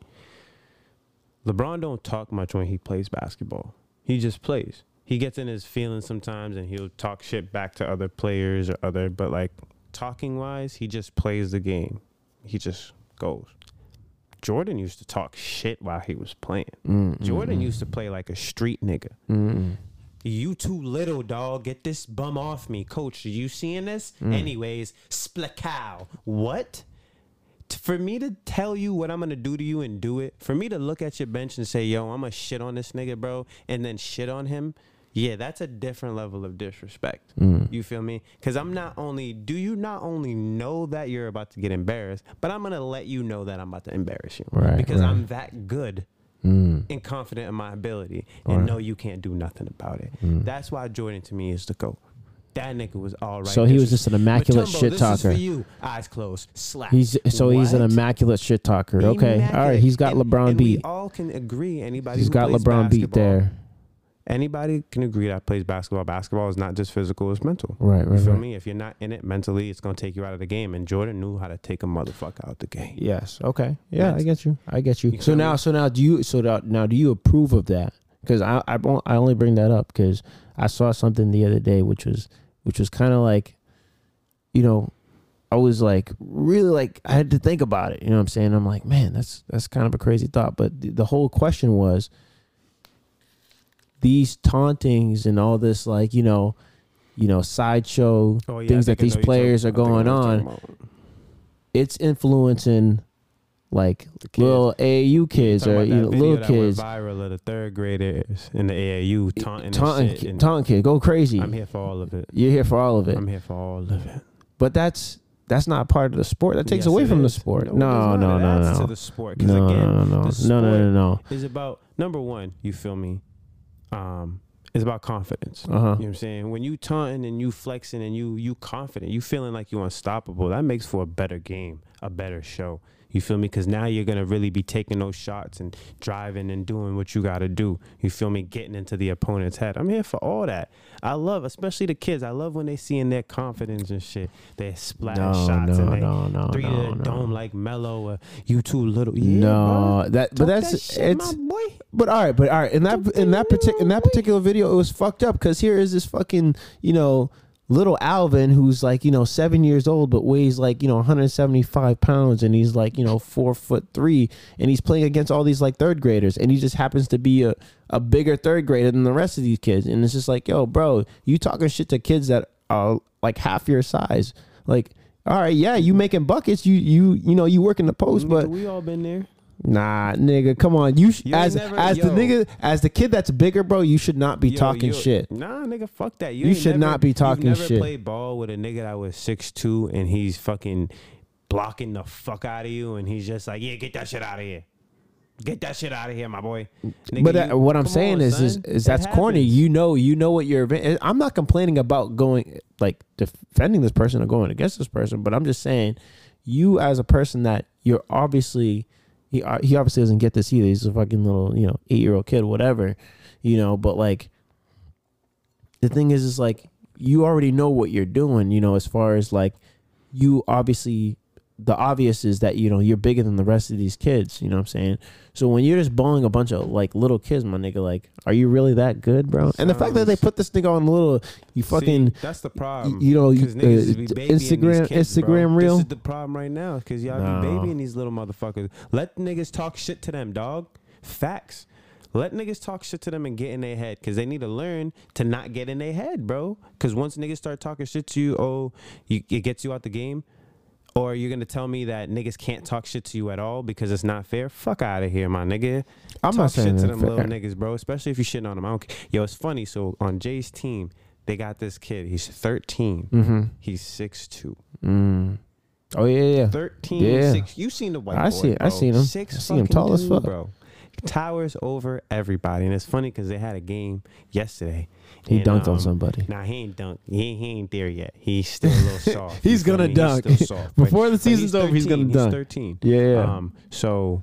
LeBron don't talk much when he plays basketball. He just plays. He gets in his feelings sometimes, and he'll talk shit back to other players or other. But, like, talking-wise, he just plays the game. He just goes. Jordan used to talk shit while he was playing. Mm-hmm. Jordan used to play like a street nigga. Mm-hmm. You too little, dog. Get this bum off me. Coach, are you seeing this? Anyways, splacow. What? For me to tell you what I'm going to do to you and do it, for me to look at your bench and say, yo, I'm going to shit on this nigga, bro, and then shit on him, yeah, that's a different level of disrespect. You feel me? Because you not only know that you're about to get embarrassed, but I'm going to let you know that I'm about to embarrass you. Right, because I'm that good. And confident in my ability, and no, you can't do nothing about it. That's why Jordan to me is the GOAT. That nigga was all right. So he was just an immaculate shit talker. This is for you. Eyes closed. Slap. He's an immaculate shit talker. Okay, immaculate. All right. He's got LeBron beat. We all can agree. Anybody who plays basketball, beat there. Anybody can agree that plays basketball. Basketball is not just physical, it's mental. Right. You feel me? If you're not in it mentally, it's going to take you out of the game. And Jordan knew how to take a motherfucker out the game. Yes. Okay. Yeah, yes. I get you. So now do you approve of that? Because I only bring that up because I saw something the other day, which was kind of like, you know, I was like, really, like, I had to think about it. You know what I'm saying? I'm like, man, that's kind of a crazy thought. But the whole question was, these tauntings and all this, like, you know, sideshow things that these players are going on, it's influencing, like, little AAU kids or little kids. Viral of the third graders in the AAU taunting kid, go crazy. I'm here for all of it. You're here for all of it. I'm here for all of it. But that's not part of the sport. That takes away from the sport. No. That's to the sport. No. It's about, number one, you feel me? It's about confidence. You know what I'm saying? When you taunting and you flexing and you confident, you feeling like you unstoppable, that makes for a better game, a better show. You feel me? Because now you're going to really be taking those shots and driving and doing what you got to do. You feel me? Getting into the opponent's head. I'm here for all that. I love, especially the kids, I love when they see in their confidence and shit. They splash shots and they three to the dome like Melo or you too little. Yeah, no, bro. But all right. In that particular video, it was fucked up because here is this fucking, you know, little Alvin, who's like, you know, 7 years old, but weighs like, you know, 175 pounds. And he's like, you know, 4'3", and he's playing against all these like third graders. And he just happens to be a bigger third grader than the rest of these kids. And it's just like, yo, bro, you talking shit to kids that are like half your size. Like, all right, yeah, you making buckets. You know, you work in the post, but we all been there. Nah, nigga, come on. You as the nigga, as the kid that's bigger, bro, you should not be talking shit. Nah, nigga, fuck that. You should not be talking shit. You never played ball with a nigga that was 6'2" and he's fucking blocking the fuck out of you, and he's just like, yeah, get that shit out of here. Get that shit out of here, my boy. Nigga, but what I'm saying is that's corny. You know what you're. I'm not complaining about going like defending this person or going against this person, but I'm just saying, you as a person that you're obviously. He obviously doesn't get this either. He's a fucking little, you know, 8-year-old kid, whatever, you know. But like, the thing is like, you already know what you're doing, you know. As far as like, you obviously, the obvious is that, you know, you're bigger than the rest of these kids. You know what I'm saying? So when you're just bullying a bunch of like little kids, my nigga, like, are you really that good, bro? And the fact that they put this nigga on little, you fucking, see, that's the problem. You know, Instagram, kids, Instagram reel. This is the problem right now, because y'all be babying these little motherfuckers. Let niggas talk shit to them, dog. Facts. Let niggas talk shit to them and get in their head, because they need to learn to not get in their head, bro. Because once niggas start talking shit to you, it gets you out the game. Or you're going to tell me that niggas can't talk shit to you at all because it's not fair? Fuck out of here, my nigga. I'm not saying that. Talk shit to them little niggas, bro, especially if you're shitting on them. I don't care. Yo, it's funny. So on Jay's team, they got this kid. He's 13. Mm-hmm. He's 6'2". Mm. Oh, yeah. 13, yeah. 6. You seen the white boy, I seen him. I seen him tall as fuck. Bro. Towers over everybody. And it's funny because they had a game yesterday. He dunked on somebody. Nah, he ain't dunked. He ain't there yet. He's still a little soft. he's going to dunk. He's still soft. Before the season's over, he's going to dunk. He's 13. Yeah. So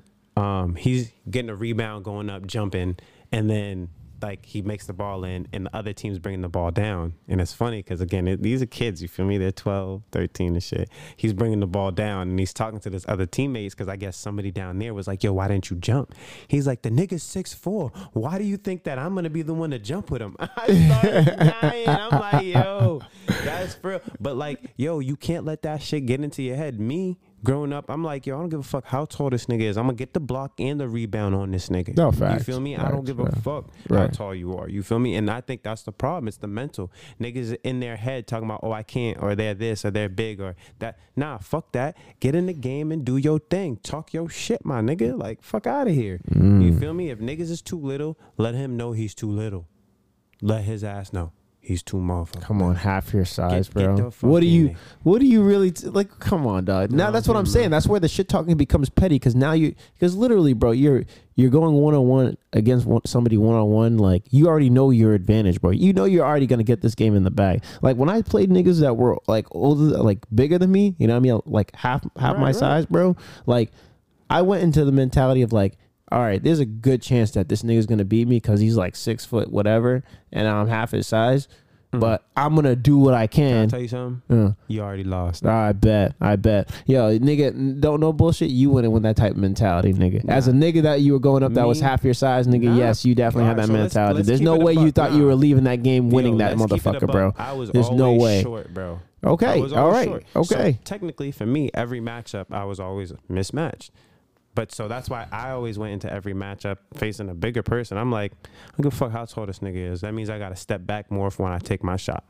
he's getting a rebound, going up, jumping, and then like he makes the ball in, and the other team's bringing the ball down. And it's funny because, again, these are kids, you feel me? They're 12, 13 and shit. He's bringing the ball down, and he's talking to his other teammates because I guess somebody down there was like, yo, why didn't you jump? He's like, the nigga's 6'4". Why do you think that I'm going to be the one to jump with him? I started dying. I'm like, yo, that's for real. But, like, yo, you can't let that shit get into your head. Me, growing up, I'm like, yo, I don't give a fuck how tall this nigga is. I'm going to get the block and the rebound on this nigga. No, facts. You feel me? Facts, I don't give a fuck how tall you are. You feel me? And I think that's the problem. It's the mental. Niggas in their head talking about, oh, I can't, or they're this, or they're big, or that. Nah, fuck that. Get in the game and do your thing. Talk your shit, my nigga. Like, fuck out of here. Mm. You feel me? If niggas is too little, let him know he's too little. Let his ass know. He's too motherfucking. Come on, half your size, bro. What do you really like? Come on, dog. Now that's what I'm saying. That's where the shit talking becomes petty, because now because literally, bro, you're going one-on-one against somebody one-on-one. Like, you already know your advantage, bro. You know you're already gonna get this game in the bag. Like, when I played niggas that were like older, like bigger than me, you know what I mean, like half my size, bro. Like, I went into the mentality of like, all right, there's a good chance that this nigga's gonna beat me because he's like 6 foot whatever, and I'm half his size. Mm. But I'm gonna do what I can. Can I tell you something? You already lost. I bet. Yo, nigga, don't no bullshit. You wouldn't win that type of mentality, nigga. Nah. As a nigga that you were going up that was half your size, nigga. Nah. Yes, you definitely had that mentality. There's no way you thought you were leaving that game winning that motherfucker, bro. I was There's no way. Short, bro. Okay. All right. Short. Okay. So, technically, for me, every matchup I was always mismatched. But so that's why I always went into every matchup facing a bigger person. I'm like, I don't give a fuck how tall this nigga is. That means I got to step back more for when I take my shot.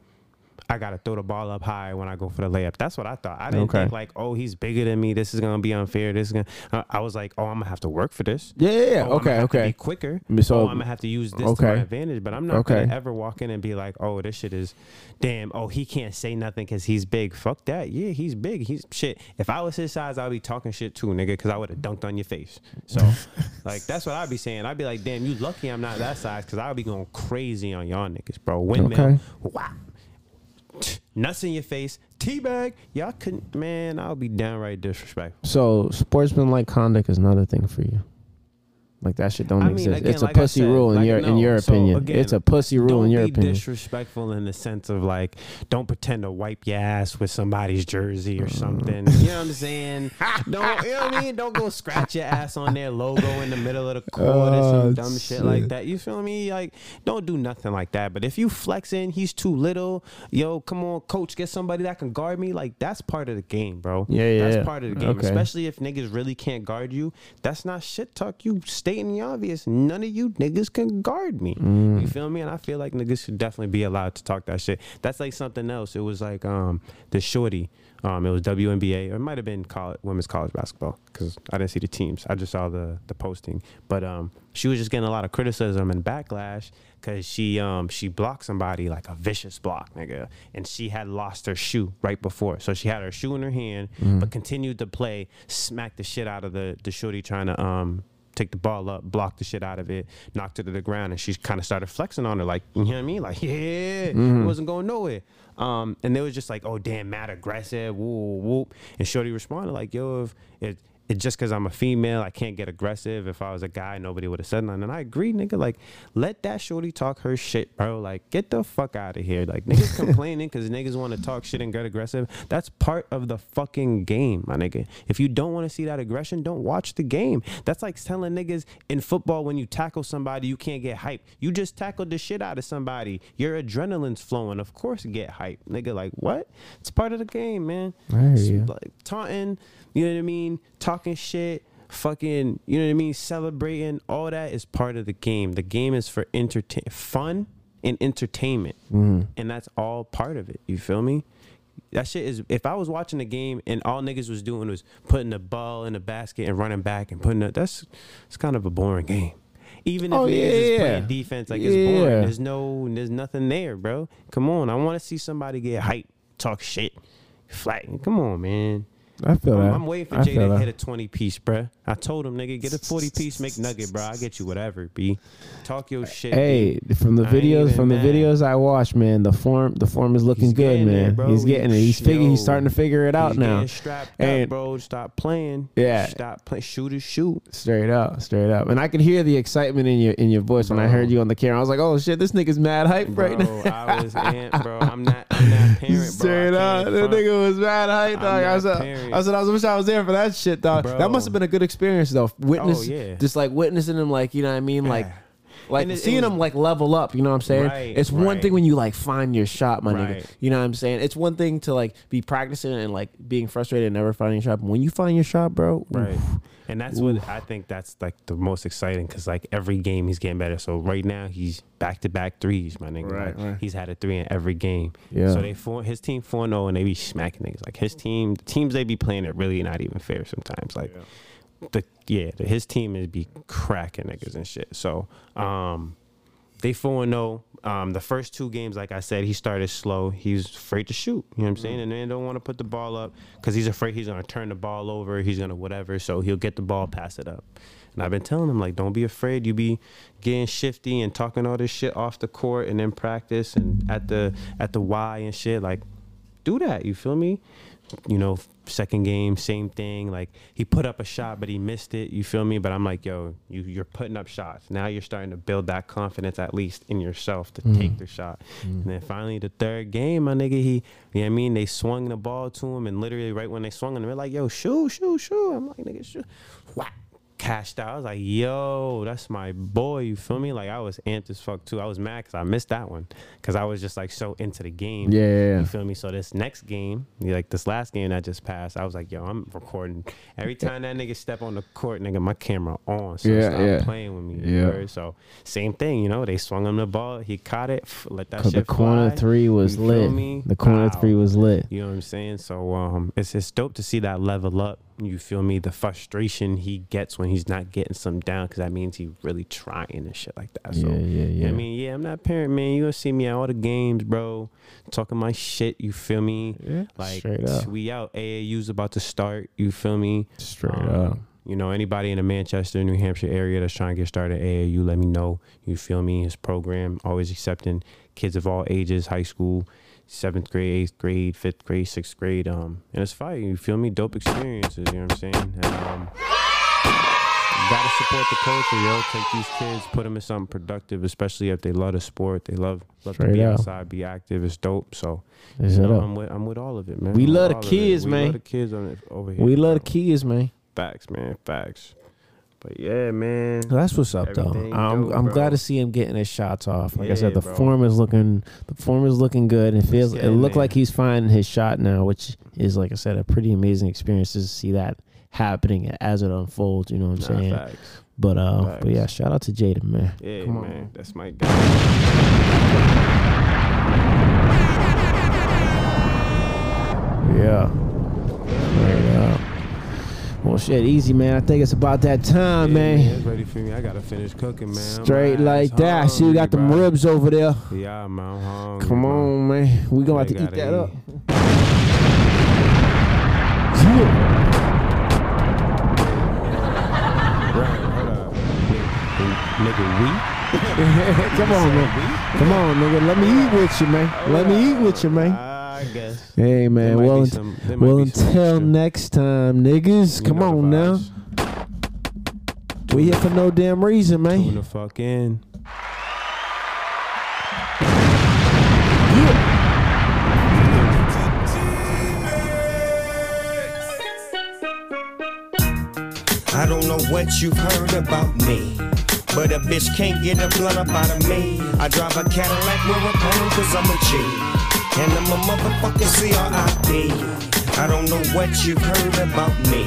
I got to throw the ball up high when I go for the layup. That's what I thought. I didn't think like, oh, he's bigger than me. This is going to be unfair. This is going to, I was like, oh, I'm going to have to work for this. Yeah. Oh, I'm going to be quicker. So, oh, I'm going to have to use this to my advantage. But I'm not going to ever walk in and be like, oh, this shit is damn. Oh, he can't say nothing because he's big. Fuck that. Yeah, he's big. He's shit. If I was his size, I'd be talking shit too, nigga, because I would have dunked on your face. So like, that's what I'd be saying. I'd be like, damn, you lucky I'm not that size, because I'll be going crazy on y'all niggas, bro. Windmill. Wow. Nuts in your face, teabag. Y'all couldn't, man. I'll be downright disrespectful. So sportsmanlike conduct is not a thing for you. Like that shit don't exist. Again, it's a pussy rule in your opinion. Again, it's a pussy rule in your opinion. Don't be disrespectful in the sense of like, don't pretend to wipe your ass with somebody's jersey or something. You know what I'm saying? Don't, you know what I mean? Don't go scratch your ass on their logo in the middle of the court or some dumb shit like that. You feel me? Like, don't do nothing like that. But if you flexing, he's too little. Yo, come on, coach, get somebody that can guard me. Like, that's part of the game, bro. That's part of the game. Okay. Especially if niggas really can't guard you. That's not shit talk. You stay in the obvious, none of you niggas can guard me. You feel me? And I feel like niggas should definitely be allowed to talk that shit. That's like something else. It was like the shorty. It was WNBA, or it might have been women's college basketball, because I didn't see the teams. I just saw the posting. But she was just getting a lot of criticism and backlash because she blocked somebody, like a vicious block, nigga. And she had lost her shoe right before. So she had her shoe in her hand, but continued to play, smacked the shit out of the shorty trying to take the ball up, block the shit out of it, knocked her to the ground, and she kind of started flexing on her, like, you know what I mean? Like, it wasn't going nowhere. And they was just like, oh, damn, mad aggressive, whoop, whoop. And shorty responded like, yo, if just because I'm a female, I can't get aggressive. If I was a guy, nobody would have said nothing. And I agree, nigga. Like, let that shorty talk her shit, bro. Like, get the fuck out of here. Like, niggas complaining because niggas want to talk shit and get aggressive. That's part of the fucking game, my nigga. If you don't want to see that aggression, don't watch the game. That's like telling niggas in football when you tackle somebody, you can't get hype. You just tackled the shit out of somebody. Your adrenaline's flowing. Of course, get hype, nigga. Like, what? It's part of the game, man. Like, taunting, you know what I mean? Talking shit, fucking, you know what I mean, celebrating, all that is part of the game. The game is for fun and entertainment, and that's all part of it. You feel me? That shit is, if I was watching the game and all niggas was doing was putting the ball in the basket and running back and putting it, it's kind of a boring game. Even if niggas is playing defense, like, it's boring. There's nothing there, bro. Come on, I want to see somebody get hyped, talk shit, flatten. Come on, man. I feel that. I'm waiting for Jay to hit a 20-piece, bruh. I told him, nigga, get a 40-piece McNugget, bro. I get you whatever, B. Talk your shit. Hey, B. from the videos I watched, man, the form is looking good, man. He's getting it. He's starting to figure it out now. Strapped up, bro. Stop playing. Yeah. Stop playing. Shoot is shoot. Straight up, straight up. And I could hear the excitement in your voice when I heard you on the camera. I was like, oh shit, this nigga's mad hype right now. I was amped, bro. I'm not parent, bro. Straight up, that nigga was mad hype, dog. I wish I was there for that shit, dog. Bro. That must have been a good experience, though. Just like witnessing him, like, you know what I mean, like seeing him like level up. You know what I'm saying? Right, it's one thing when you like find your shot, my nigga. You know what I'm saying? It's one thing to like be practicing and like being frustrated and never finding your shot. But when you find your shot, bro, and that's what I think that's like the most exciting, because like every game he's getting better. So right now he's back-to-back threes, my nigga. He's had a three in every game. So his team 4-0, and they be smacking niggas. Like the teams they be playing are really not even fair sometimes. Like his team is be cracking niggas and shit. So they 4-0. The first two games, like I said, he started slow. He's afraid to shoot. You know what I'm saying? And they don't want to put the ball up because he's afraid he's going to turn the ball over. He's going to whatever. So he'll get the ball, pass it up. And I've been telling him, like, don't be afraid. You be getting shifty and talking all this shit off the court and in practice and at the Y and shit. Like, do that. You feel me? You know, second game, same thing. Like, he put up a shot, but he missed it. You feel me? But I'm like, yo, you're putting up shots. Now you're starting to build that confidence, at least in yourself, to take the shot. And then finally, the third game, my nigga, you know what I mean? They swung the ball to him, and literally right when they swung him, they're like, yo, shoot, shoot, shoot. I'm like, nigga, shoot. Whack. Cashed out. I was like, yo, that's my boy. You feel me? Like, I was amped as fuck too. I was mad because I missed that one, because I was just like so into the game. You feel me? So this next game, like this last game that just passed, I was like, yo, I'm recording. Every time that nigga step on the court, nigga, my camera on. So stop playing with me. So same thing, you know, they swung him the ball, he caught it, let that shit fly. The corner three was lit. The corner three was lit. You know what I'm saying? So it's dope to see that level up. You feel me? The frustration he gets when he's not getting some down, because that means he really trying and shit like that. So I mean, I'm not a parent, man. You gonna see me at all the games, bro, talking my shit. You feel me? Like, we out. AAU's about to start. You feel me? Straight up. You know, anybody in the Manchester, New Hampshire area that's trying to get started AAU, let me know. You feel me? His program always accepting kids of all ages, high school, 7th grade, 8th grade, 5th grade, 6th grade, and it's fire. You feel me? Dope experiences, you know what I'm saying? And got to support the culture, yo. Take these kids, put them in something productive, especially if they love the sport. They love to be outside, be active. It's dope. So you know, I'm with all of it, man. We love the kids, man. We love the kids over here. We love the kids, man. Facts, man. Facts. But yeah, man. That's what's up, everything though. I'm glad to see him getting his shots off. Like I said, the form is looking good. It feels it looked like he's finding his shot now, which is, like I said, a pretty amazing experience to see that happening as it unfolds. You know what I'm saying? Facts. But yeah, shout out to Jaden, man. Yeah, come on, man. That's my guy. Yeah. Well, shit, easy, man. I think it's about that time, man. Yeah, it's ready for me. I got to finish cooking, man. Straight like that. I see you got them ribs over there. Yeah, man. I'm hungry. Come on, man. We're going to have to eat that up. Nigga, we? Come on, man. Come on, nigga. Let me eat with you, man. Let me eat with you, man. I guess. Hey, man. Well, until next time, niggas. Come on now. We here for no damn reason, man. Tune the fuck in. I don't know what you've heard about me, but a bitch can't get a blood up out of me. I drive a Cadillac with a pony cause I'm a G. And I'm a motherfucking C.R.I.D. I don't know what you've heard about me,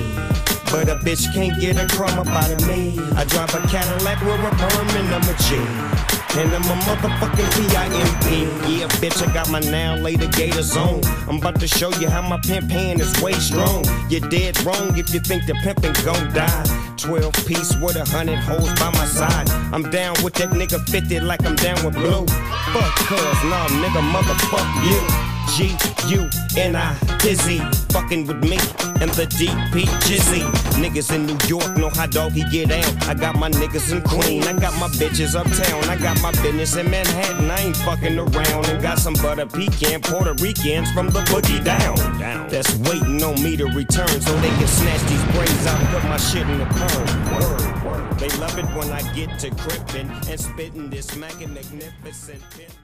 but a bitch can't get a crumb up out of me. I drive a Cadillac with a perm and I'm a G. And I'm a motherfucking P.I.M.P. Yeah, bitch, I got my now later gators on. I'm about to show you how my pimp hand is way strong. You're dead wrong if you think the pimpin' gon' die. 12-piece with 100 hoes by my side. I'm down with that nigga 50 like I'm down with Blue. Fuck cuz, nah, nigga, motherfuck you. G-U-N-I, Dizzy. Fucking with me and the DP Jizzy. Niggas in New York know how doggy get out. I got my niggas in Queens, I got my bitches uptown. I got my business in Manhattan, I ain't fucking around. And got some butter pecan Puerto Ricans from the boogie down. That's waiting on me to return so they can snatch these braids out and put my shit in the perm. They love it when I get to crippin' and spittin' this mac and magnificent pimp.